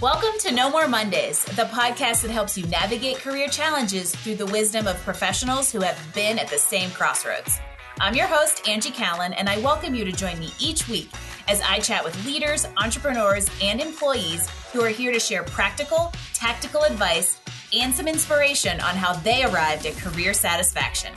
Welcome to No More Mondays, the podcast that helps you navigate career challenges through the wisdom of professionals who have been at the same crossroads. I'm your host, Angie Callen, and I welcome you to join me each week as I chat with leaders, entrepreneurs, and employees who are here to share practical, tactical advice and some inspiration on how they arrived at career satisfaction.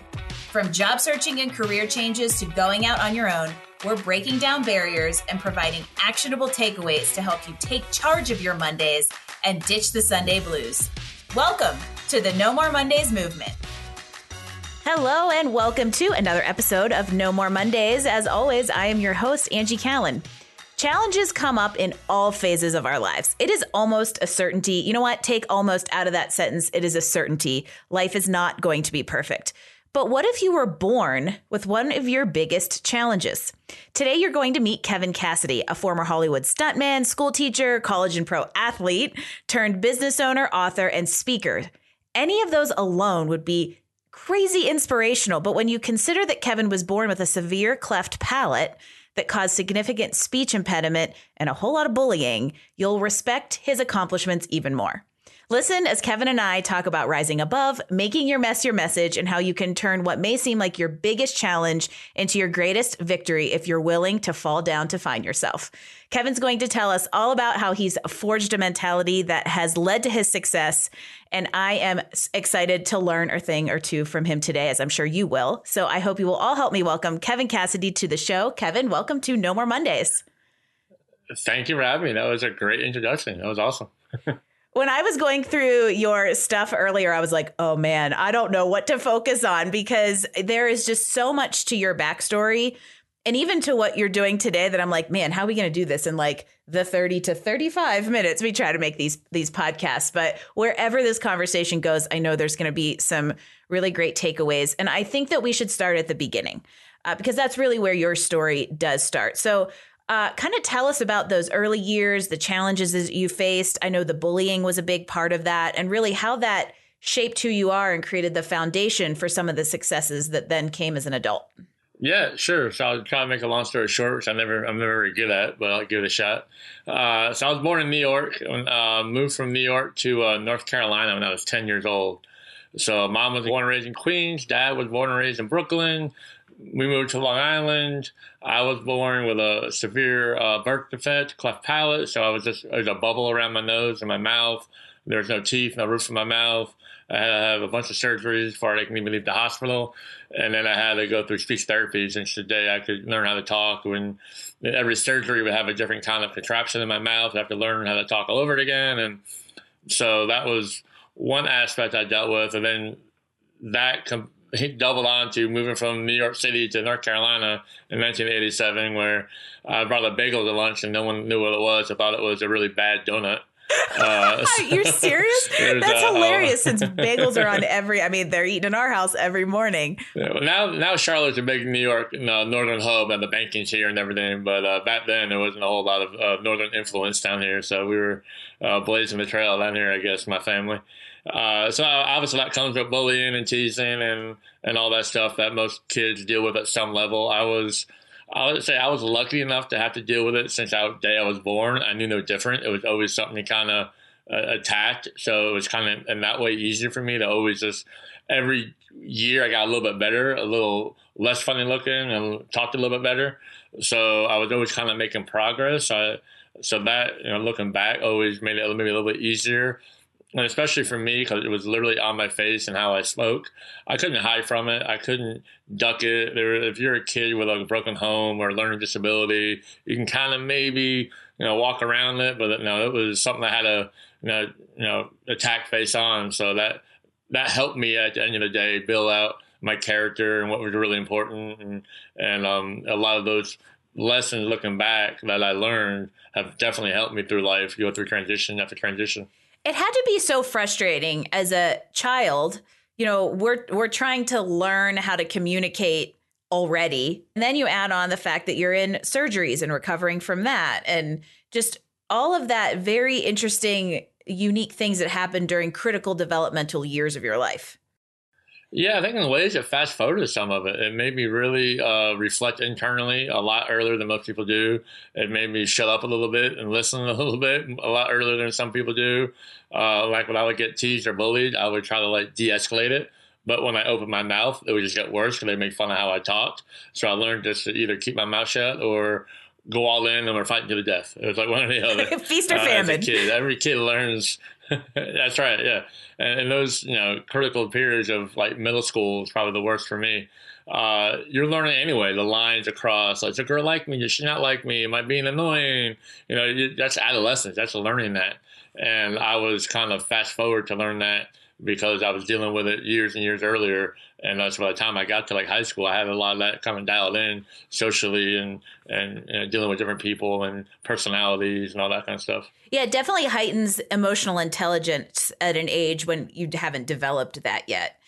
From job searching and career changes to going out on your own, we're breaking down barriers and providing actionable takeaways to help you take charge of your Mondays and ditch the Sunday blues. Welcome to the No More Mondays movement. Hello and welcome to another episode of No More Mondays. As always, I am your host, Angie Callen. Challenges come up in all phases of our lives. It is almost a certainty. You know what? Take almost out of that sentence. It is a certainty. Life is not going to be perfect. But what if you were born with one of your biggest challenges? Today, you're going to meet Kevin Cassidy, a former Hollywood stuntman, school teacher, college and pro athlete, turned business owner, author, and speaker. Any of those alone would be crazy inspirational. But when you consider that Kevin was born with a severe cleft palate that caused significant speech impediment and a whole lot of bullying, you'll respect his accomplishments even more. Listen as Kevin and I talk about rising above, making your mess your message, and how you can turn what may seem like your biggest challenge into your greatest victory if you're willing to fall down to find yourself. Kevin's going to tell us all about how he's forged a mentality that has led to his success, and I am excited to learn a thing or two from him today, as I'm sure you will. So I hope you will all help me welcome Kevin Cassidy to the show. Kevin, welcome to No More Mondays. Thank you for having me. That was a great introduction. That was awesome. When I was going through your stuff earlier, I was like, oh, man, I don't know what to focus on because there is just so much to your backstory and even to what you're doing today that I'm like, man, how are we going to do this in like the 30 to 35 minutes we try to make these podcasts? But wherever this conversation goes, I know there's going to be some really great takeaways. And I think that we should start at the beginning because that's really where your story does start. So kind of tell us about those early years, the challenges that you faced. I know the bullying was a big part of that and really how that shaped who you are and created the foundation for some of the successes that then came as an adult. Yeah, sure. So I'll try to make a long story short, which I'm never very good at, but I'll give it a shot. So I was born in New York, moved from New York to North Carolina when I was 10 years old. So mom was born and raised in Queens. Dad was born and raised in Brooklyn. We moved to Long Island. I was born with a severe birth defect, cleft palate. So there was a bubble around my nose and my mouth. There was no teeth, no roof in my mouth. I had to have a bunch of surgeries before I could even leave the hospital. And then I had to go through speech therapy. Since today I could learn how to talk. When every surgery would have a different kind of contraption in my mouth, I have to learn how to talk all over it again. And so that was one aspect I dealt with. And then that he doubled on to moving from New York City to North Carolina in 1987, where I brought a bagel to lunch and no one knew what it was. I thought it was a really bad donut. You're serious? That's hilarious since bagels are on they're eaten in our house every morning. Yeah, well, now Charlotte's a big New York northern hub and the banking's here and everything. But back then there wasn't a whole lot of northern influence down here. So we were blazing the trail down here, I guess, my family. So obviously that comes with bullying and teasing and all that stuff that most kids deal with at some level. I would say I was lucky enough to have to deal with it since the day I was born. I knew no different. It was always something to kind of attacked. So it was kind of in that way easier for me to always just every year I got a little bit better, a little less funny looking and talked a little bit better. So I was always kind of making progress. So that, looking back always made it maybe a little bit easier. And especially for me, because it was literally on my face and how I spoke. I couldn't hide from it. I couldn't duck it. If you're a kid with a broken home or a learning disability, you can kind of maybe, walk around it. But no, it was something I had to, attack face on. So that helped me at the end of the day build out my character and what was really important. And a lot of those lessons looking back that I learned have definitely helped me through life, go through transition after transition. It had to be so frustrating as a child. We're trying to learn how to communicate already. And then you add on the fact that you're in surgeries and recovering from that and just all of that very interesting, unique things that happen during critical developmental years of your life. Yeah, I think in the ways that fast forwarded some of it, it made me really reflect internally a lot earlier than most people do. It made me shut up a little bit and listen a little bit a lot earlier than some people do. Like when I would get teased or bullied, I would try to like de-escalate it. But when I opened my mouth, it would just get worse because they make fun of how I talked. So I learned just to either keep my mouth shut or go all in and we're fighting to the death. It was like one or the other. Feast or famine. Every kid learns. That's right. Yeah. And those, you know, critical periods of like middle school is probably the worst for me. You're learning anyway, the lines across, like, does a girl like me? Does she not like me? Am I being annoying? You know, that's adolescence. That's learning that. And I was kind of fast forward to learn that because I was dealing with it years and years earlier. And that's by the time I got to like high school, I had a lot of that kind of dialed in socially and dealing with different people and personalities and all that kind of stuff. Yeah, it definitely heightens emotional intelligence at an age when you haven't developed that yet.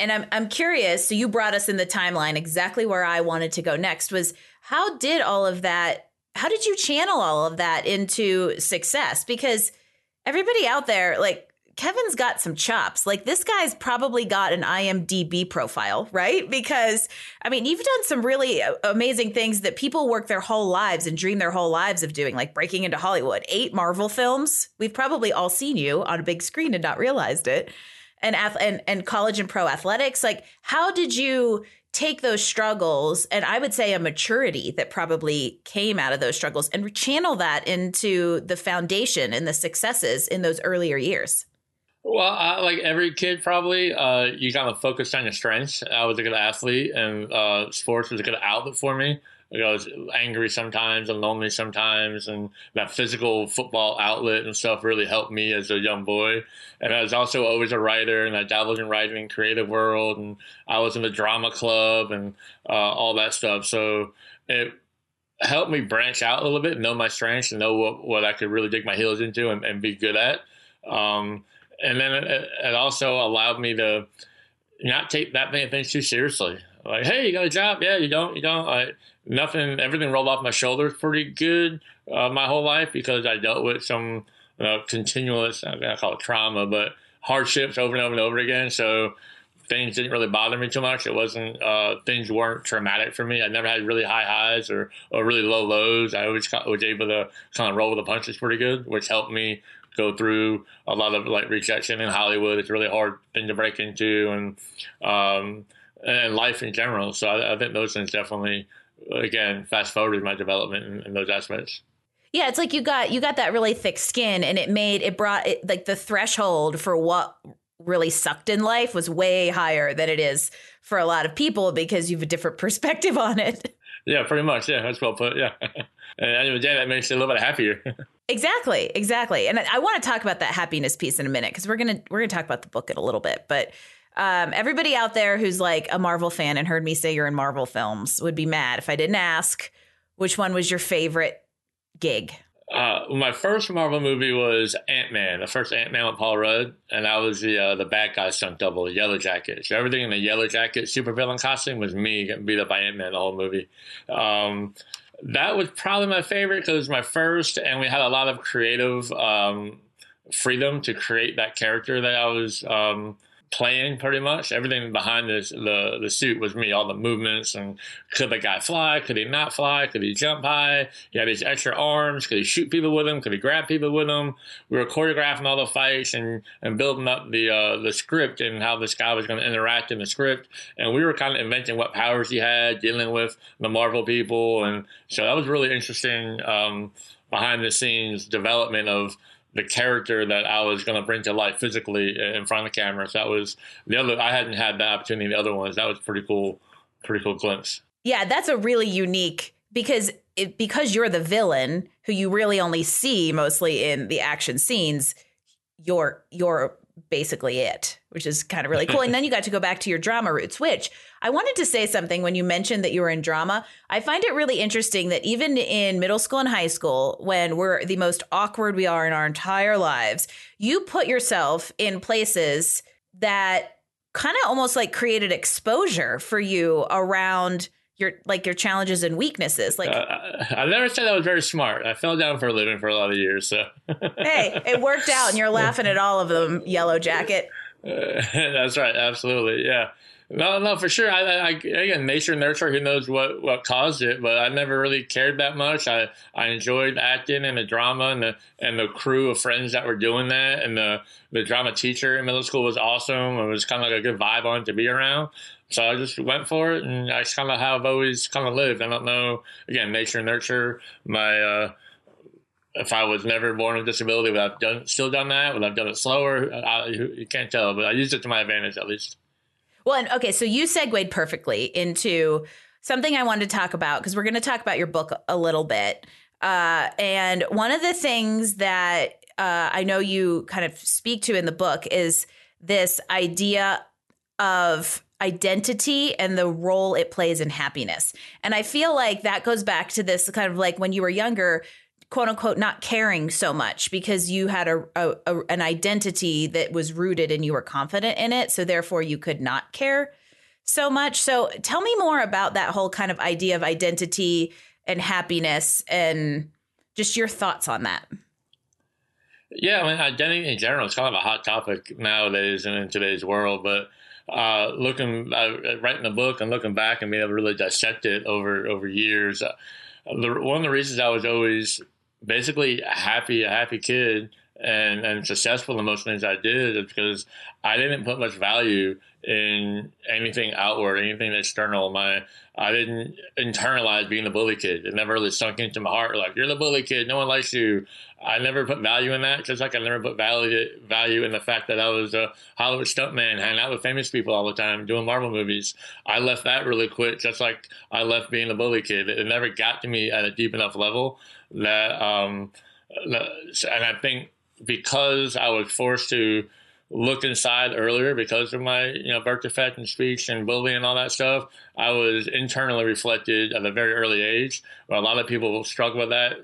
And I'm curious, so you brought us in the timeline exactly where I wanted to go next was how did you channel all of that into success? Because everybody out there, like, Kevin's got some chops. Like, this guy's probably got an IMDb profile, right? Because, I mean, you've done some really amazing things that people work their whole lives and dream their whole lives of doing, like breaking into Hollywood, 8 Marvel films. We've probably all seen you on a big screen and not realized it. And college and pro athletics. Like, how did you take those struggles and I would say a maturity that probably came out of those struggles and channel that into the foundation and the successes in those earlier years? Well, like every kid probably, you kind of focused on your strengths. I was a good athlete and sports was a good outlet for me. Like I was angry sometimes and lonely sometimes, and that physical football outlet and stuff really helped me as a young boy. And I was also always a writer, and I dabbled in writing in creative world, and I was in the drama club and all that stuff. So it helped me branch out a little bit, know my strengths and know what I could really dig my heels into and be good at. And then it also allowed me to not take that many things too seriously. Like, hey, you got a job? Yeah, you don't. Everything rolled off my shoulders pretty good my whole life because I dealt with some continuous, I'm going to call it trauma, but hardships over and over and over again. So things didn't really bother me too much. Things weren't traumatic for me. I never had really high highs or really low lows. I always was able to kind of roll with the punches pretty good, which helped me go through a lot of like rejection in Hollywood. It's a really hard thing to break into and life in general. So I think those things definitely, again, fast forwarded my development in those aspects. Yeah, it's like you got that really thick skin and it brought like the threshold for what really sucked in life was way higher than it is for a lot of people because you have a different perspective on it. Yeah, pretty much. Yeah, that's well put. Yeah. And at the end of the day, that makes you a little bit happier. Exactly. And I want to talk about that happiness piece in a minute because we're gonna talk about the book in a little bit. But everybody out there who's like a Marvel fan and heard me say you're in Marvel films would be mad if I didn't ask which one was your favorite gig. My first Marvel movie was Ant-Man, the first Ant-Man with Paul Rudd, and I was the bad guy stunt double, the Yellow Jacket. So everything in the Yellow Jacket supervillain costume was me getting beat up by Ant-Man the whole movie. That was probably my favorite because it was my first, and we had a lot of creative freedom to create that character that I was playing pretty much. Everything behind the suit was me, all the movements, and could the guy fly? Could he not fly? Could he jump high? He had his extra arms. Could he shoot people with him? Could he grab people with him? We were choreographing all the fights and building up the script and how this guy was going to interact in the script. And we were kind of inventing what powers he had, dealing with the Marvel people. And so that was really interesting behind the scenes development of the character that I was going to bring to life physically in front of the camera. So that was the other. I hadn't had the opportunity in the other ones. That was pretty cool glimpse. Yeah, that's a really unique because you're the villain who you really only see mostly in the action scenes. You're basically it, which is kind of really cool. And then you got to go back to your drama roots, which I wanted to say something when you mentioned that you were in drama. I find it really interesting that even in middle school and high school, when we're the most awkward we are in our entire lives, you put yourself in places that kind of almost like created exposure for you around your challenges and weaknesses. Like I never said I was very smart. I fell down for a living for a lot of years. So hey, it worked out, and you're laughing at all of them, Yellow Jacket. That's right, absolutely, yeah. Well, no, for sure. Again, nature and nurture, who knows what caused it, but I never really cared that much. I enjoyed acting and the drama and the crew of friends that were doing that. And the drama teacher in middle school was awesome. It was kind of like a good vibe on to be around. So I just went for it, and that's kind of how I've always kind of lived. I don't know, again, nature and nurture. If I was never born with disability, would I have still done that? Would I have done it slower? You can't tell, but I used it to my advantage at least. Well, and okay, so you segued perfectly into something I wanted to talk about, because we're going to talk about your book a little bit. And one of the things that I know you kind of speak to in the book is this idea of identity and the role it plays in happiness. And I feel like that goes back to this kind of like when you were younger, quote unquote, not caring so much because you had an identity that was rooted and you were confident in it. So therefore you could not care so much. So tell me more about that whole kind of idea of identity and happiness and just your thoughts on that. Yeah, I mean, identity in general is kind of a hot topic nowadays and in today's world, but writing the book and looking back and being able to really dissect it over years, one of the reasons I was always basically a happy kid and successful in most things I did is because I didn't put much value in anything outward, anything external. I didn't internalize being the bully kid. It never really sunk into my heart. Like, you're the bully kid, no one likes you. I never put value in that, just like I never put value in the fact that I was a Hollywood stuntman, hanging out with famous people all the time, doing Marvel movies. I left that really quick, just like I left being the bully kid. It never got to me at a deep enough level that, and I think because I was forced to look inside earlier because of my birth defect and speech and bullying and all that stuff, I was internally reflected at a very early age. But a lot of people struggle with that,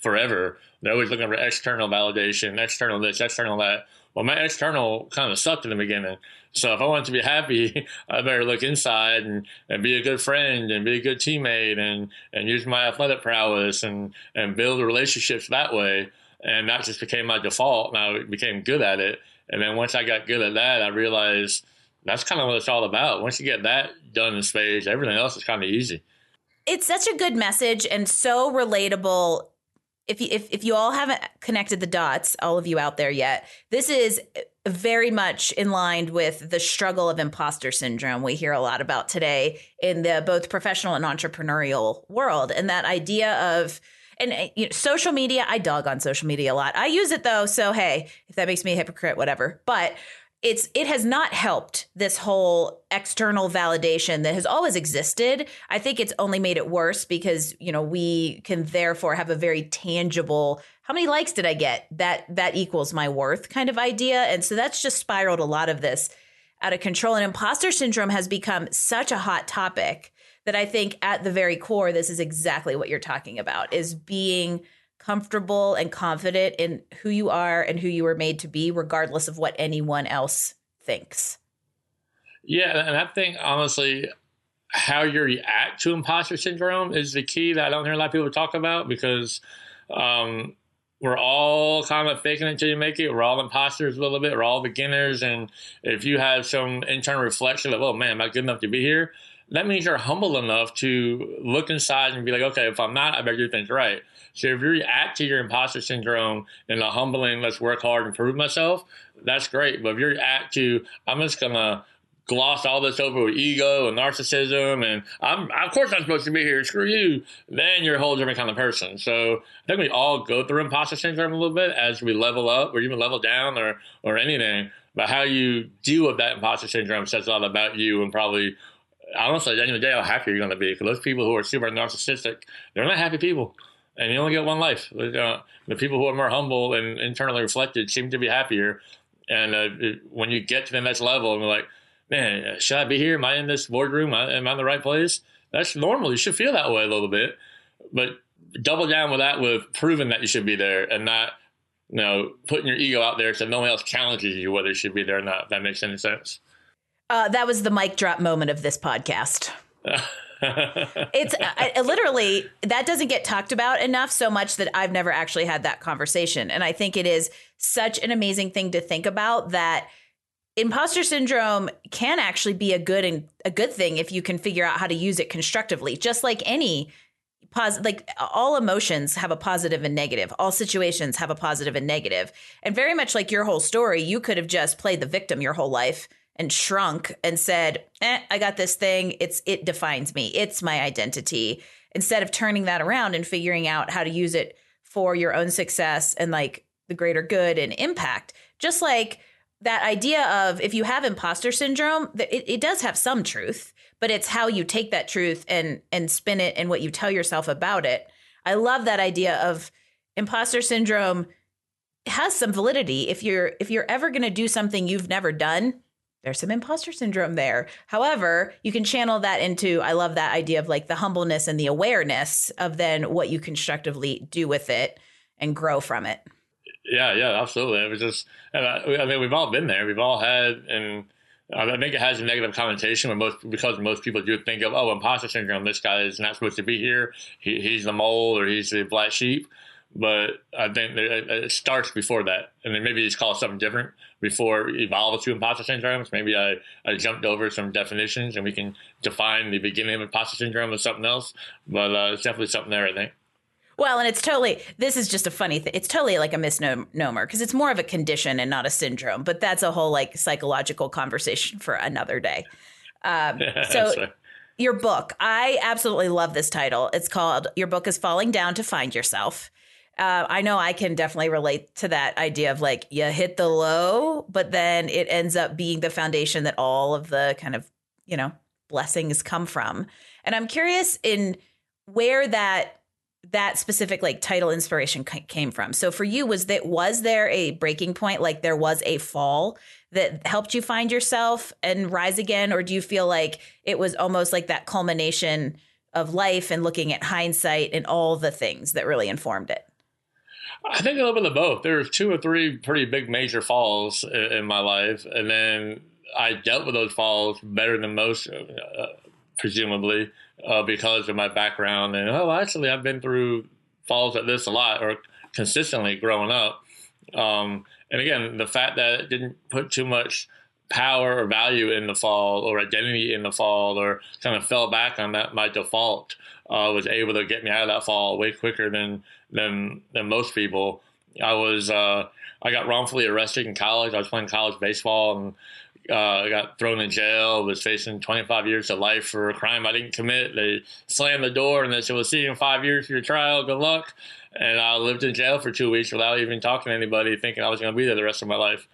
forever. They're always looking for external validation, external this, external that. Well, my external kind of sucked in the beginning. So if I wanted to be happy, I better look inside and be a good friend and be a good teammate and use my athletic prowess and build relationships that way. And that just became my default, and I became good at it. And then once I got good at that, I realized that's kind of what it's all about. Once you get that done in spades, everything else is kind of easy. It's such a good message and so relatable. If you all haven't connected the dots, all of you out there yet, this is very much in line with the struggle of imposter syndrome we hear a lot about today in the both professional and entrepreneurial world. And that idea of social media, I dog on social media a lot. I use it, though. So, hey, if that makes me a hypocrite, whatever. But it has not helped this whole external validation that has always existed. I think it's only made it worse because, we can therefore have a very tangible, how many likes did I get? That equals my worth kind of idea. And so that's just spiraled a lot of this out of control. And imposter syndrome has become such a hot topic that I think at the very core, this is exactly what you're talking about, is being comfortable and confident in who you are and who you were made to be, regardless of what anyone else thinks. Yeah. And I think, honestly, how you react to imposter syndrome is the key that I don't hear a lot of people talk about, because we're all kind of faking it until you make it. We're all imposters a little bit. We're all beginners. And if you have some internal reflection of, oh, man, am I good enough to be here? That means you're humble enough to look inside and be like, okay, if I'm not, I better do things right. So if you react to your imposter syndrome and the humbling, let's work hard and prove myself, that's great. But if you react to, I'm just going to gloss all this over with ego and narcissism and of course I'm supposed to be here, screw you, then you're a whole different kind of person. So I think we all go through imposter syndrome a little bit as we level up or even level down or anything. But how you deal with that imposter syndrome says a lot about you, and probably, honestly, at the end of the day, how happy you're going to be. Because those people who are super narcissistic, they're not happy people. And you only get one life. The people who are more humble and internally reflected seem to be happier. And when you get to the next level and you're like, man, should I be here? Am I in this boardroom? Am I in the right place? That's normal. You should feel that way a little bit. But double down with that, with proving that you should be there and not, putting your ego out there so no one else challenges you whether you should be there or not, if that makes any sense. That was the mic drop moment of this podcast. It's literally, that doesn't get talked about enough so much that I've never actually had that conversation. And I think it is such an amazing thing to think about, that imposter syndrome can actually be a good thing if you can figure out how to use it constructively, just like any all emotions have a positive and negative. All situations have a positive and negative. And very much like your whole story, you could have just played the victim your whole life and shrunk and said, I got this thing. It defines me. It's my identity. Instead of turning that around and figuring out how to use it for your own success and like the greater good and impact, just like that idea of if you have imposter syndrome, it does have some truth, but it's how you take that truth and spin it and what you tell yourself about it. I love that idea of imposter syndrome has some validity. If you're ever going to do something you've never done, there's some imposter syndrome there. However, you can channel that into, I love that idea of like the humbleness and the awareness of then what you constructively do with it and grow from it. Yeah, absolutely. It was just, I mean, we've all been there. We've all had, and I think it has a negative connotation when because most people do think of, oh, imposter syndrome, this guy is not supposed to be here. He's the mole or he's the black sheep. But I think it starts before that. And then maybe it's called something different before it evolves to imposter syndrome. So maybe I jumped over some definitions and we can define the beginning of imposter syndrome as something else. But it's definitely something there, I think. Well, and it's totally, this is just a funny thing. It's totally like a misnomer because it's more of a condition and not a syndrome. But that's a whole like psychological conversation for another day. Your book, I absolutely love this title. It's called, your book is Falling Down to Find Yourself. I know I can definitely relate to that idea of like you hit the low, but then it ends up being the foundation that all of the kind of, you know, blessings come from. And I'm curious in where that specific like title inspiration came from. So for you, was there a breaking point? Like there was a fall that helped you find yourself and rise again? Or do you feel like it was almost like that culmination of life and looking at hindsight and all the things that really informed it? I think a little bit of both. There was 2 or 3 pretty big major falls in my life. And then I dealt with those falls better than most, presumably, because of my background. And, actually, I've been through falls like this a lot or consistently growing up. And again, the fact that it didn't put too much power or value in the fall or identity in the fall or kind of fell back on that, my default was able to get me out of that fall way quicker than most people. I got wrongfully arrested in college. I was playing college baseball and I got thrown in jail, was facing 25 years to life for a crime I didn't commit. They slammed the door and they said, we'll see you in 5 years for your trial. Good luck. And I lived in jail for 2 weeks without even talking to anybody, thinking I was going to be there the rest of my life.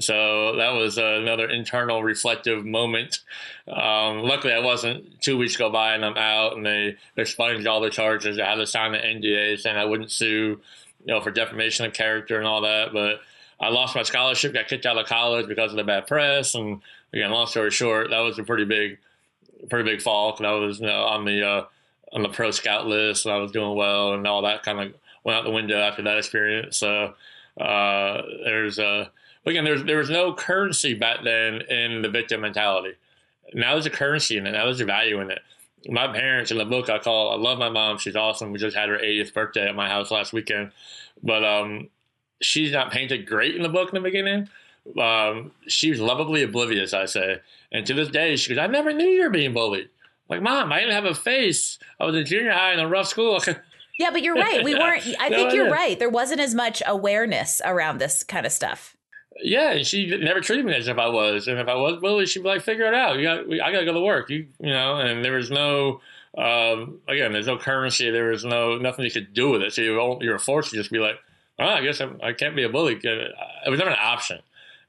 So that was another internal reflective moment. Luckily, I wasn't. 2 weeks go by and I'm out, and they expunged all the charges. I had to sign an NDA saying I wouldn't sue, for defamation of character and all that. But I lost my scholarship, got kicked out of college because of the bad press. And again, long story short, that was a pretty big fall because I was on the pro scout list and I was doing well, and all that kind of went out the window after that experience. So there was no currency back then in the victim mentality. Now there's a currency in it. Now there's a value in it. My parents, in the book I love my mom. She's awesome. We just had her 80th birthday at my house last weekend. But she's not painted great in the book in the beginning. She was lovably oblivious, I say. And to this day, she goes, I never knew you were being bullied. I'm like, Mom, I didn't have a face. I was in junior high in a rough school. Yeah, but you're right. We weren't. I think you're right. There wasn't as much awareness around this kind of stuff. Yeah, and she never treated me as if I was. And if I was bullied, she'd be like, figure it out. I got to go to work, and there was no, there's no currency. There was nothing you could do with it. So you were forced to just be like, oh, I guess I can't be a bully. It was never an option.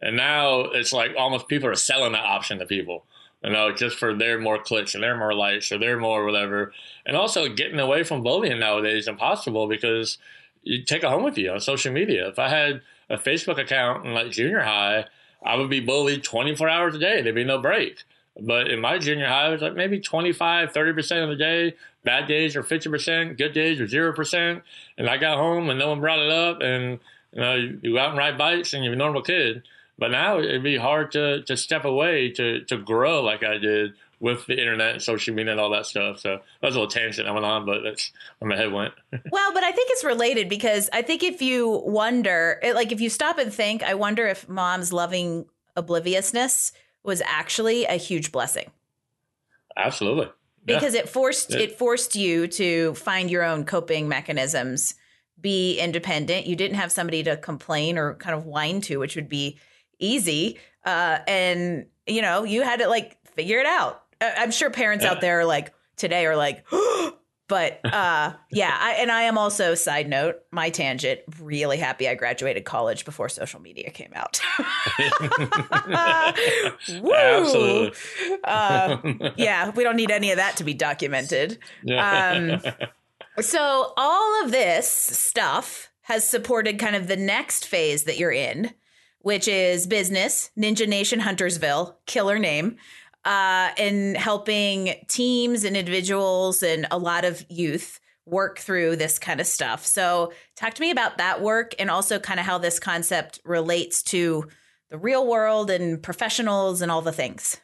And now it's like almost people are selling that option to people, just for their more clicks and their more likes or their more whatever. And also getting away from bullying nowadays is impossible because you take it home with you on social media. If I had a Facebook account in like junior high, I would be bullied 24 hours a day. There'd be no break. But in my junior high, it was like maybe 25, 30% of the day. Bad days are 50%, good days are 0%. And I got home and no one brought it up. And you go out and ride bikes and you're a normal kid. But now it'd be hard to step away to grow like I did with the internet and social media and all that stuff. So that was a little tangent I went on, but that's where my head went. Well, but I think it's related because I think if you stop and think, I wonder if moms loving obliviousness was actually a huge blessing. Absolutely. Yeah. Because it forced you to find your own coping mechanisms, be independent. You didn't have somebody to complain or kind of whine to, which would be easy. And, you know, you had to like figure it out. I'm sure parents out there are like today are like, but yeah. I am also, side note, my tangent, really happy I graduated college before social media came out. Woo! Absolutely. Yeah, we don't need any of that to be documented. So all of this stuff has supported kind of the next phase that you're in, which is business, Ninja Nation Huntersville, killer name, and helping teams and individuals and a lot of youth work through this kind of stuff. So talk to me about that work and also kind of how this concept relates to the real world and professionals and all the things.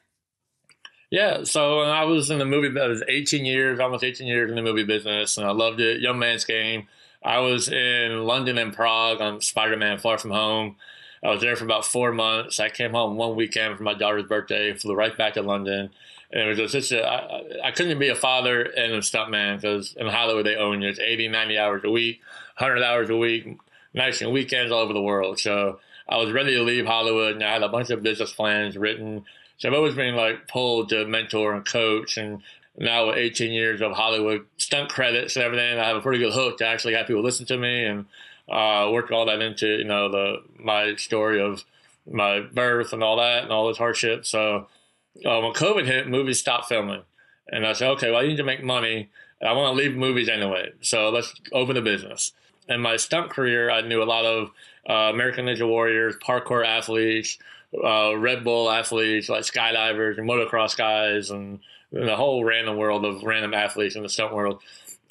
Yeah. So I was in the movie, I was 18 years, almost 18 years in the movie business, and I loved it. Young man's game. I was in London and Prague on Spider-Man Far From Home. I was there for about 4 months. I came home one weekend for my daughter's birthday, flew right back to London. And it was just, I couldn't be a father and a stuntman because in Hollywood they own you. It's 80, 90 hours a week, 100 hours a week, nights and weekends all over the world. So I was ready to leave Hollywood, and I had a bunch of business plans written. So I've always been like pulled to mentor and coach, and now with 18 years of Hollywood stunt credits and everything, I have a pretty good hook to actually have people listen to me, and worked all that into, you know, my story of my birth and all that and all those hardships. So when COVID hit, movies stopped filming, and I said, okay, well, I need to make money, and I want to leave movies anyway, so let's open a business. In my stunt career, I knew a lot of American Ninja Warriors, parkour athletes, Red Bull athletes, like skydivers and motocross guys, and the whole random world of random athletes in the stunt world.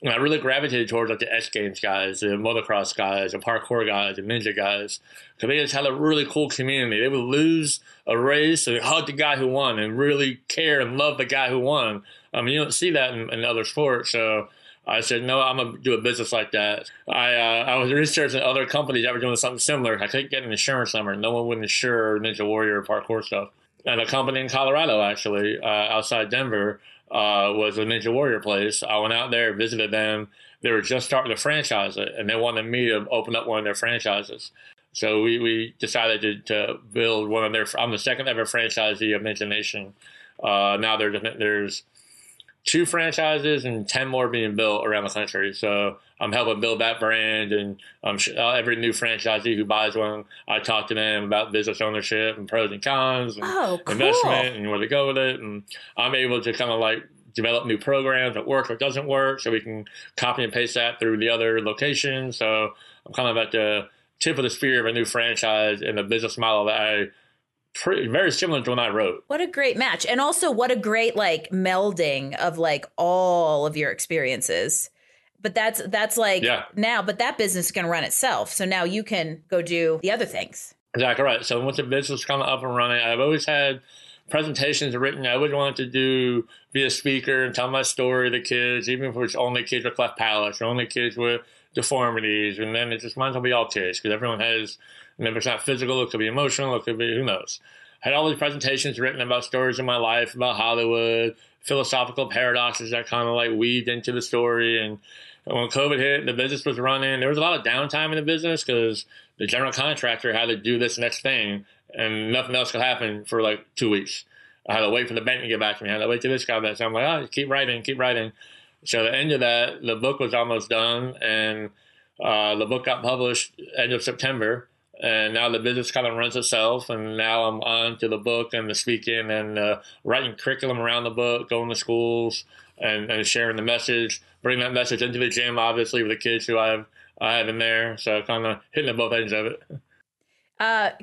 And I really gravitated towards like the X Games guys, the motocross guys, the parkour guys, the ninja guys, because they just had a really cool community. They would lose a race and hug the guy who won and really care and love the guy who won. I mean, you don't see that in other sports. So I said, no, I'm going to do a business like that. I was researching other companies that were doing something similar. I couldn't get an insurance number. No one would insure Ninja Warrior or parkour stuff. And a company in Colorado, actually, outside Denver, was a Ninja Warrior place. I went out there, visited them. They were just starting to franchise it, and they wanted me to open up one of their franchises. So we decided to build one of their – I'm the second ever franchisee of Ninja Nation. Now there's 2 franchises and 10 more being built around the country. So I'm helping build that brand, and I'm sure every new franchisee who buys one, I talk to them about business ownership and pros and cons and investment and where to go with it. And I'm able to kind of like develop new programs that work or doesn't work, so we can copy and paste that through the other locations. So I'm kind of at the tip of the spear of a new franchise and a business model that I very similar to when I wrote. What a great match. And also what a great like melding of like all of your experiences. But that's like now, but that business is going to run itself. So now you can go do the other things. Exactly right. So once the business is kind of up and running, I've always had presentations written. I always wanted to be a speaker and tell my story to kids, even if it's only kids with cleft palates or only kids with deformities. And then it just might as well be all kids because everyone has... If it's not physical, it could be emotional, it could be, who knows. I had all these presentations written about stories in my life, about Hollywood, philosophical paradoxes that kind of like weaved into the story. And when COVID hit, the business was running. There was a lot of downtime in the business because the general contractor had to do this next thing and nothing else could happen for like 2 weeks. I had to wait for the bank to get back to me. I had to wait till this guy back. So I'm like, oh, keep writing. So at the end of that, the book was almost done. And the book got published end of September. And now the business kind of runs itself, and now I'm on to the book and the speaking and writing curriculum around the book, going to schools and sharing the message, bringing that message into the gym, obviously, with the kids who I have in there. So kind of hitting at both ends of it.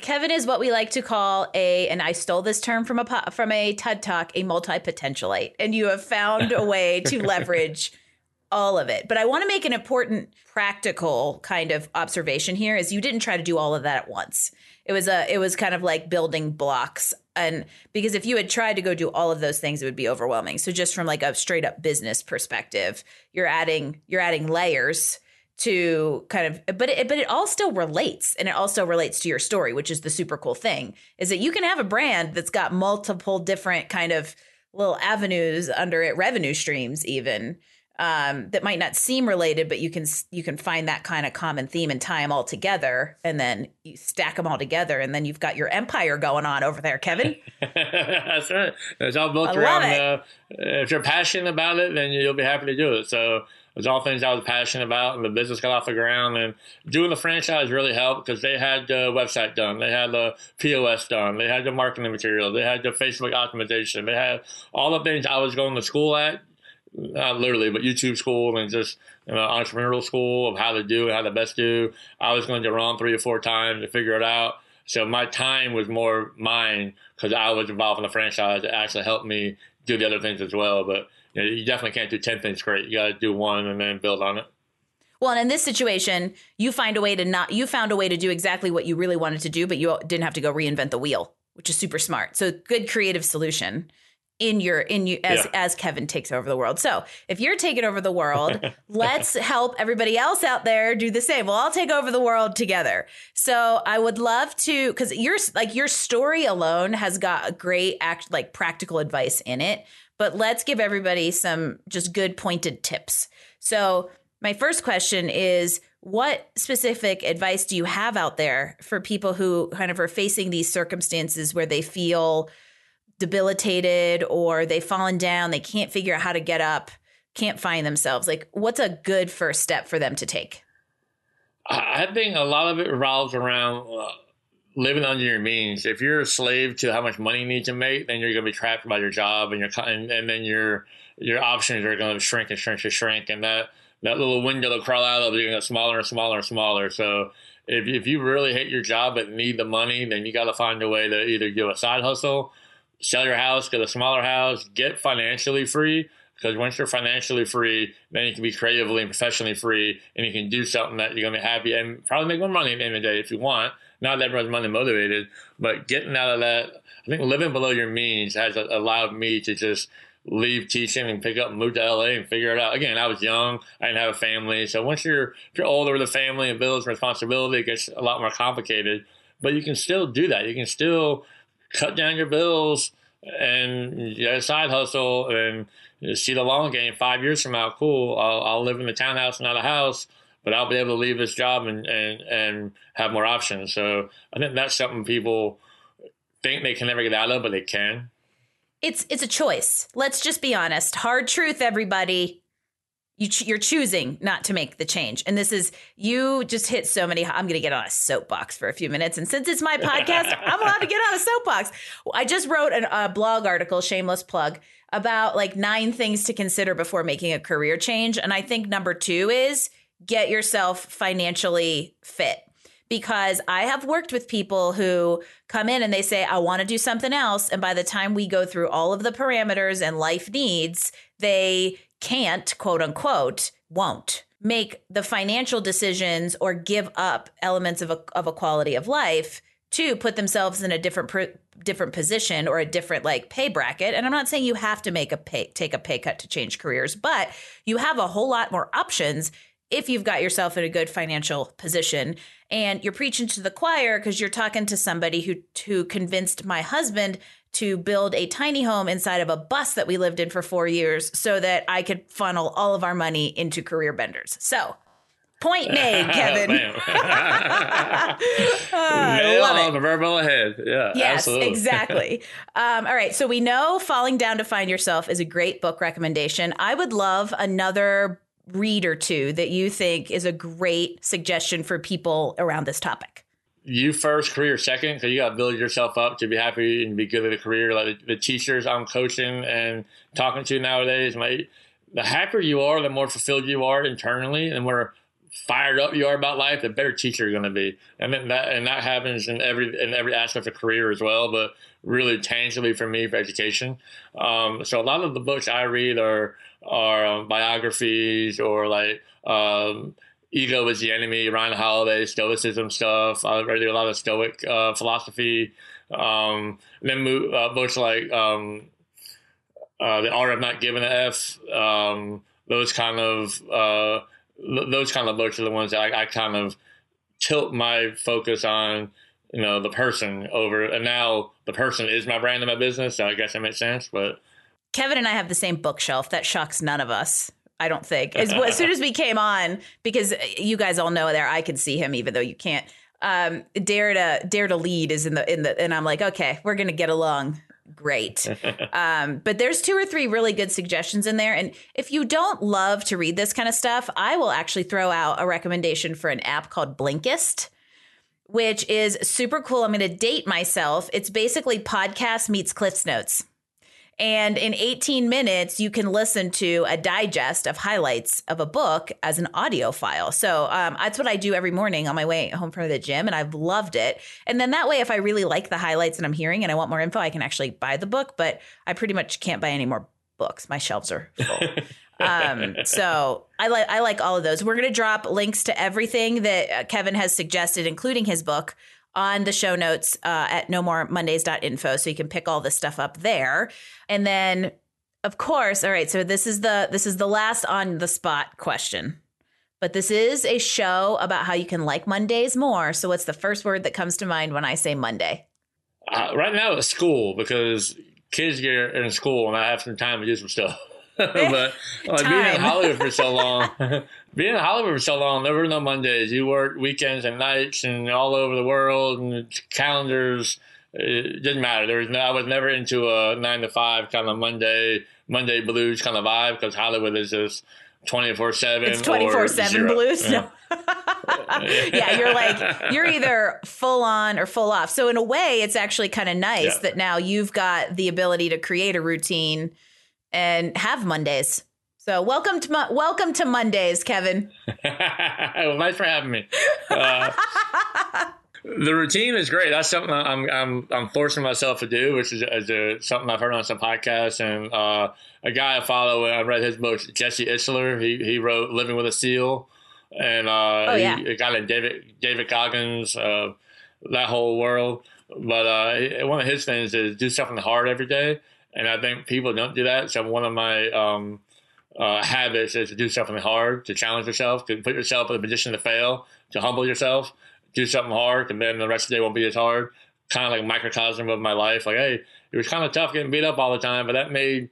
Kevin is what we like to call and I stole this term from a TED Talk, a multi-potentialite. And you have found a way to leverage all of it. But I want to make an important practical kind of observation here is you didn't try to do all of that at once. It was kind of like building blocks. And because if you had tried to go do all of those things, it would be overwhelming. So just from like a straight up business perspective, you're adding layers to kind of, but it all still relates, and it also relates to your story, which is the super cool thing, is that you can have a brand that's got multiple different kind of little avenues under it, revenue streams even, that might not seem related, but you can find that kind of common theme and tie them all together, and then you stack them all together, and then you've got your empire going on over there, Kevin. That's right. It's all built around. If you're passionate about it, then you'll be happy to do it. So. It was all things I was passionate about, and the business got off the ground. And doing the franchise really helped because they had the website done. They had the POS done. They had the marketing material. They had the Facebook optimization. They had all the things I was going to school at, not literally, but YouTube school and just entrepreneurial school of how to do, how to best do. I was going to run 3 or 4 times to figure it out. So my time was more mine because I was involved in the franchise. It actually helped me do the other things as well, but you definitely can't do 10 things great. You got to do one and then build on it. Well, and in this situation, you found a way to do exactly what you really wanted to do, but you didn't have to go reinvent the wheel, which is super smart. So good creative solution as Kevin takes over the world. So if you're taking over the world, let's help everybody else out there do the same. We'll all take over the world together. So I would love to, because your story alone has got a great practical advice in it. But let's give everybody some just good pointed tips. So my first question is, what specific advice do you have out there for people who kind of are facing these circumstances where they feel debilitated or they've fallen down, they can't figure out how to get up, can't find themselves? Like, what's a good first step for them to take? I think a lot of it revolves around living under your means. If you're a slave to how much money you need to make, then you're going to be trapped by your job, and then your options are going to shrink and shrink and shrink, and that little window to crawl out of is going to get smaller and smaller and smaller. So if you really hate your job but need the money, then you got to find a way to either do a side hustle, sell your house, get a smaller house, get financially free. Because once you're financially free, then you can be creatively and professionally free, and you can do something that you're going to be happy and probably make more money at the end of the day if you want. Not that everyone's money motivated, but getting out of that, I think living below your means has allowed me to just leave teaching and pick up and move to LA and figure it out. Again, I was young. I didn't have a family. So once you're older with a family and bills and responsibility, it gets a lot more complicated, but you can still do that. You can still cut down your bills and get a side hustle and see the long game. 5 years from now, cool, I'll live in a townhouse, not a house, but I'll be able to leave this job and have more options. So I think that's something people think they can never get out of, but they can. It's a choice. Let's just be honest. Hard truth, everybody. You're choosing not to make the change. And this is, you just hit so many, I'm going to get on a soapbox for a few minutes. And since it's my podcast, I'm allowed to get on a soapbox. I just wrote a blog article, shameless plug, about 9 things to consider before making a career change. And I think number 2 is get yourself financially fit, because I have worked with people who come in and they say, I want to do something else. And by the time we go through all of the parameters and life needs, they can't, quote unquote, won't make the financial decisions or give up elements of a quality of life to put themselves in a different position or a different pay bracket. And I'm not saying you have to take a pay cut to change careers, but you have a whole lot more options if you've got yourself in a good financial position. And you're preaching to the choir, because you're talking to somebody who convinced my husband to build a tiny home inside of a bus that we lived in for 4 years so that I could funnel all of our money into Career Benders. So point made, Kevin. I love it. The verbal ahead. Yeah, yes, absolutely. Exactly. All right. So we know Falling Down to Find Yourself is a great book recommendation. I would love another read or two that you think is a great suggestion for people around this topic. You first, career second, because you got to build yourself up to be happy and be good at a career. Like the teachers I'm coaching and talking to nowadays, the happier you are, the more fulfilled you are internally, and the more fired up you are about life, the better teacher you're going to be. And then that happens in every aspect of career as well, but really tangibly for me for education. So a lot of the books I read are biographies or Ego is the Enemy, Ryan Holiday, Stoicism stuff. I read a lot of Stoic philosophy. Then books like The Art of Not Giving an F, those kind of those kind of books are the ones that I kind of tilt my focus on, you know, the person over. And now the person is my brand and my business. So I guess that makes sense. But Kevin and I have the same bookshelf. That shocks none of us, I don't think. As soon as we came on, because you guys all know there, I can see him even though you can't. Dare to Lead is in the and I'm like, okay, we're going to get along. Great. But there's 2 or 3 really good suggestions in there. And if you don't love to read this kind of stuff, I will actually throw out a recommendation for an app called Blinkist, which is super cool. I'm going to date myself. It's basically podcast meets Cliff's Notes. And in 18 minutes, you can listen to a digest of highlights of a book as an audio file. So that's what I do every morning on my way home from the gym. And I've loved it. And then that way, if I really like the highlights that I'm hearing and I want more info, I can actually buy the book. But I pretty much can't buy any more books. My shelves are full. So I like all of those. We're going to drop links to everything that Kevin has suggested, including his book, on the show notes at nomoremondays.info. So you can pick all this stuff up there. And then, of course, all right, so this is the last on the spot question. But this is a show about how you can like Mondays more. So what's the first word that comes to mind when I say Monday? Right now it's school, because kids get in school and I have some time to do some stuff. But like, being in Hollywood for so long, there were no Mondays. You worked weekends and nights and all over the world and calendars. It didn't matter. I was never into a 9-to-5 kind of Monday blues kind of vibe, because Hollywood is just 24/7. It's 24/7 blues. Yeah. No. Yeah, you're either full on or full off. So in a way, it's actually kind of nice that now you've got the ability to create a routine and have Mondays. So welcome to Mondays, Kevin. Well, thanks for having me. The routine is great. That's something I'm forcing myself to do, which is something I've heard on some podcasts. And a guy I follow, I read his book, Jesse Itzler. He wrote Living with a Seal, and a guy named David Goggins, that whole world. But one of his things is do something hard every day. And I think people don't do that. So one of my habits is to do something hard, to challenge yourself, to put yourself in a position to fail, to humble yourself, do something hard, and then the rest of the day won't be as hard. Kind of like a microcosm of my life. Like, hey, it was kind of tough getting beat up all the time, but that made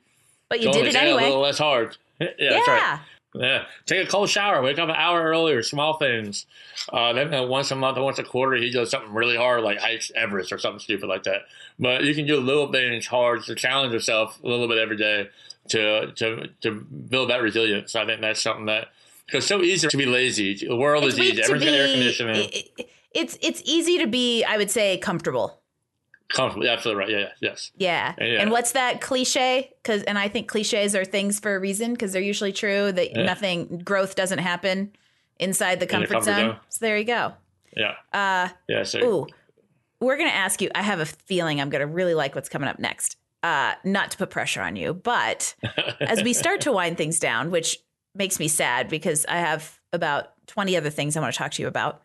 you did it anyway. A little less hard. Yeah, that's right. Yeah. Take a cold shower. Wake up an hour earlier. Small things. Then once a month or once a quarter, he does something really hard, like hikes Everest or something stupid like that. But you can do little things hard to challenge yourself a little bit every day to build that resilience. I think that's something that, because it's so easy to be lazy. The world is easy. Everyone's got air conditioning. It's easy to be, I would say, comfortable. Comfortable. Yeah, absolutely right. Yeah. Yes. Yeah. And what's that cliche? And I think cliches are things for a reason, because they're usually true that growth doesn't happen inside the comfort zone. So there you go. Yeah. We're going to ask you, I have a feeling I'm going to really like what's coming up next. Not to put pressure on you, but as we start to wind things down, which makes me sad because I have about 20 other things I want to talk to you about.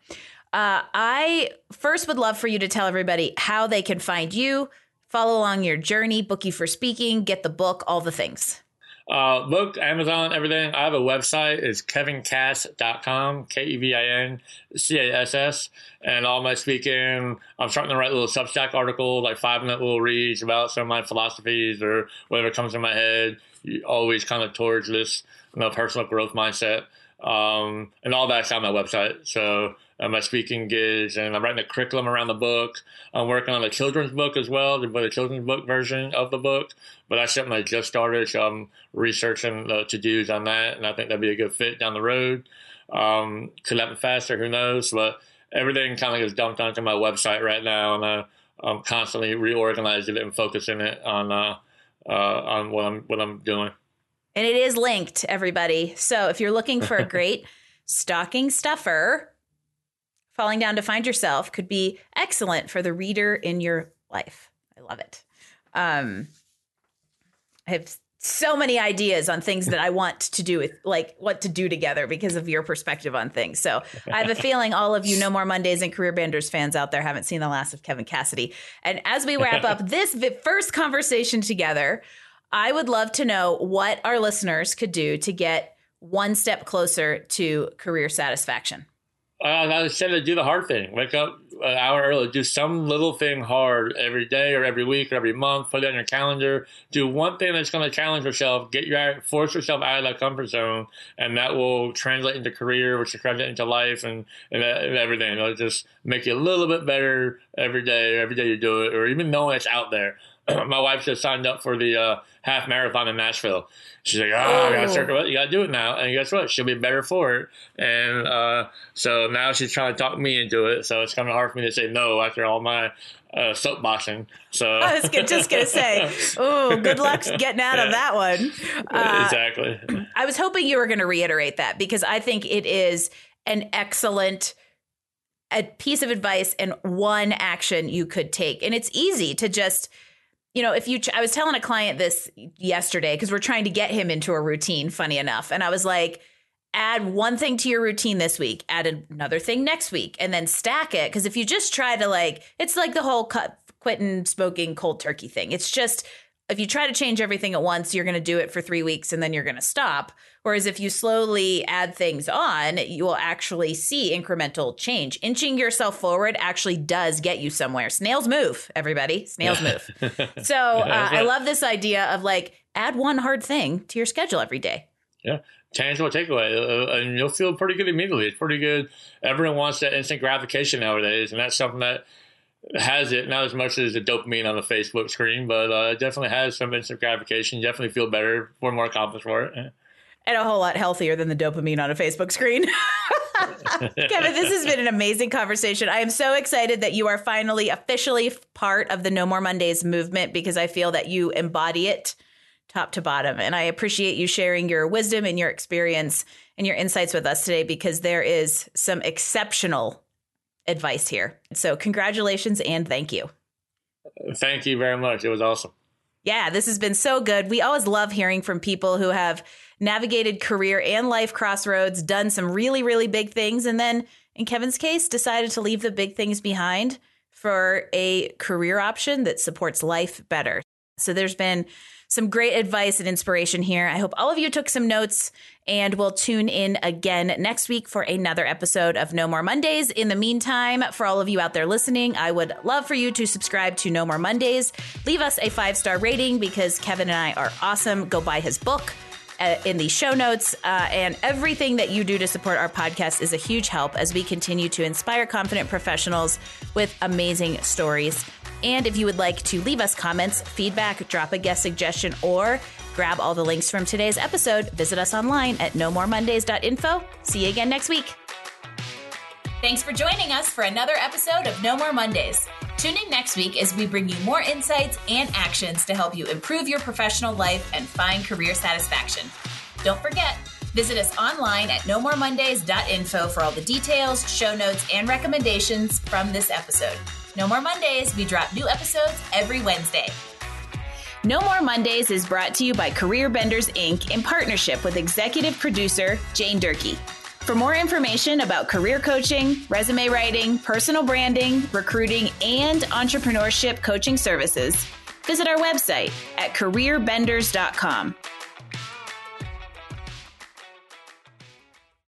I first would love for you to tell everybody how they can find you, follow along your journey, book you for speaking, get the book, all the things. Book, Amazon, everything. I have a website. It's kevincass.com, KevinCass. And all my speaking, I'm starting to write little Substack articles, like 5-minute little reads about some of my philosophies or whatever comes in my head. Always kind of towards this, you know, personal growth mindset. And all that's on my website. So my speaking gigs, and I'm writing a curriculum around the book. I'm working on a children's book as well, but a children's book version of the book. But that's something I just started, so I'm researching the to-dos on that, and I think that'd be a good fit down the road. Could happen faster, who knows? But everything kind of gets dumped onto my website right now, and I'm constantly reorganizing it and focusing it on what I'm doing. And it is linked, everybody. So if you're looking for a great stocking stuffer, Falling Down to Find Yourself could be excellent for the reader in your life. I love it. I have so many ideas on things that I want to do with, like, what to do together because of your perspective on things. So I have a feeling all of you No More Mondays and Career Benders fans out there haven't seen the last of Kevin Cassidy. And as we wrap up this first conversation together, I would love to know what our listeners could do to get one step closer to career satisfaction? I would say to do the hard thing. Wake up an hour early. Do some little thing hard every day or every week or every month. Put it on your calendar. Do one thing that's going to challenge yourself. Force yourself out of that comfort zone, and that will translate into career, which will translate into life and everything. It'll just make you a little bit better every day or every day you do it, or even knowing it's out there. My wife just signed up for the half marathon in Nashville. She's like, I got to circle it. You got to do it now. And guess what? She'll be better for it. And so now she's trying to talk me into it. So it's kind of hard for me to say no after all my soapboxing. So I was just going to say, good luck getting out of that one. Exactly. I was hoping you were going to reiterate that, because I think it is an excellent piece of advice and one action you could take. And it's easy to just... You know, if you, I was telling a client this yesterday, because we're trying to get him into a routine, funny enough. And I was like, add one thing to your routine this week, add another thing next week, and then stack it. Because if you just try to it's like the whole quitting smoking cold turkey thing. It's just, if you try to change everything at once, you're going to do it for 3 weeks and then you're going to stop. Whereas if you slowly add things on, you will actually see incremental change. Inching yourself forward actually does get you somewhere. Snails move, everybody. Snails move. So I love this idea of add one hard thing to your schedule every day. Yeah. Tangible takeaway, and you'll feel pretty good immediately. It's pretty good. Everyone wants that instant gratification nowadays, and that's something that has it, not as much as the dopamine on the Facebook screen, but it definitely has some instant gratification. You definitely feel better, we're more accomplished for it. And a whole lot healthier than the dopamine on a Facebook screen. Kevin, this has been an amazing conversation. I am so excited that you are finally officially part of the No More Mondays movement, because I feel that you embody it top to bottom. And I appreciate you sharing your wisdom and your experience and your insights with us today, because there is some exceptional advice here. So congratulations and thank you. Thank you very much. It was awesome. Yeah, this has been so good. We always love hearing from people who have navigated career and life crossroads, done some really, really big things, and then in Kevin's case, decided to leave the big things behind for a career option that supports life better. So there's been some great advice and inspiration here. I hope all of you took some notes, and we'll tune in again next week for another episode of No More Mondays. In the meantime, for all of you out there listening, I would love for you to subscribe to No More Mondays. Leave us a 5-star rating, because Kevin and I are awesome. Go buy his book in the show notes. And everything that you do to support our podcast is a huge help as we continue to inspire confident professionals with amazing stories. And if you would like to leave us comments, feedback, drop a guest suggestion, or grab all the links from today's episode, visit us online at nomoremondays.info. See you again next week. Thanks for joining us for another episode of No More Mondays. Tune in next week as we bring you more insights and actions to help you improve your professional life and find career satisfaction. Don't forget, visit us online at nomoremondays.info for all the details, show notes, and recommendations from this episode. No More Mondays, we drop new episodes every Wednesday. No More Mondays is brought to you by Career Benders, Inc. in partnership with executive producer Jane Durkee. For more information about career coaching, resume writing, personal branding, recruiting, and entrepreneurship coaching services, visit our website at careerbenders.com.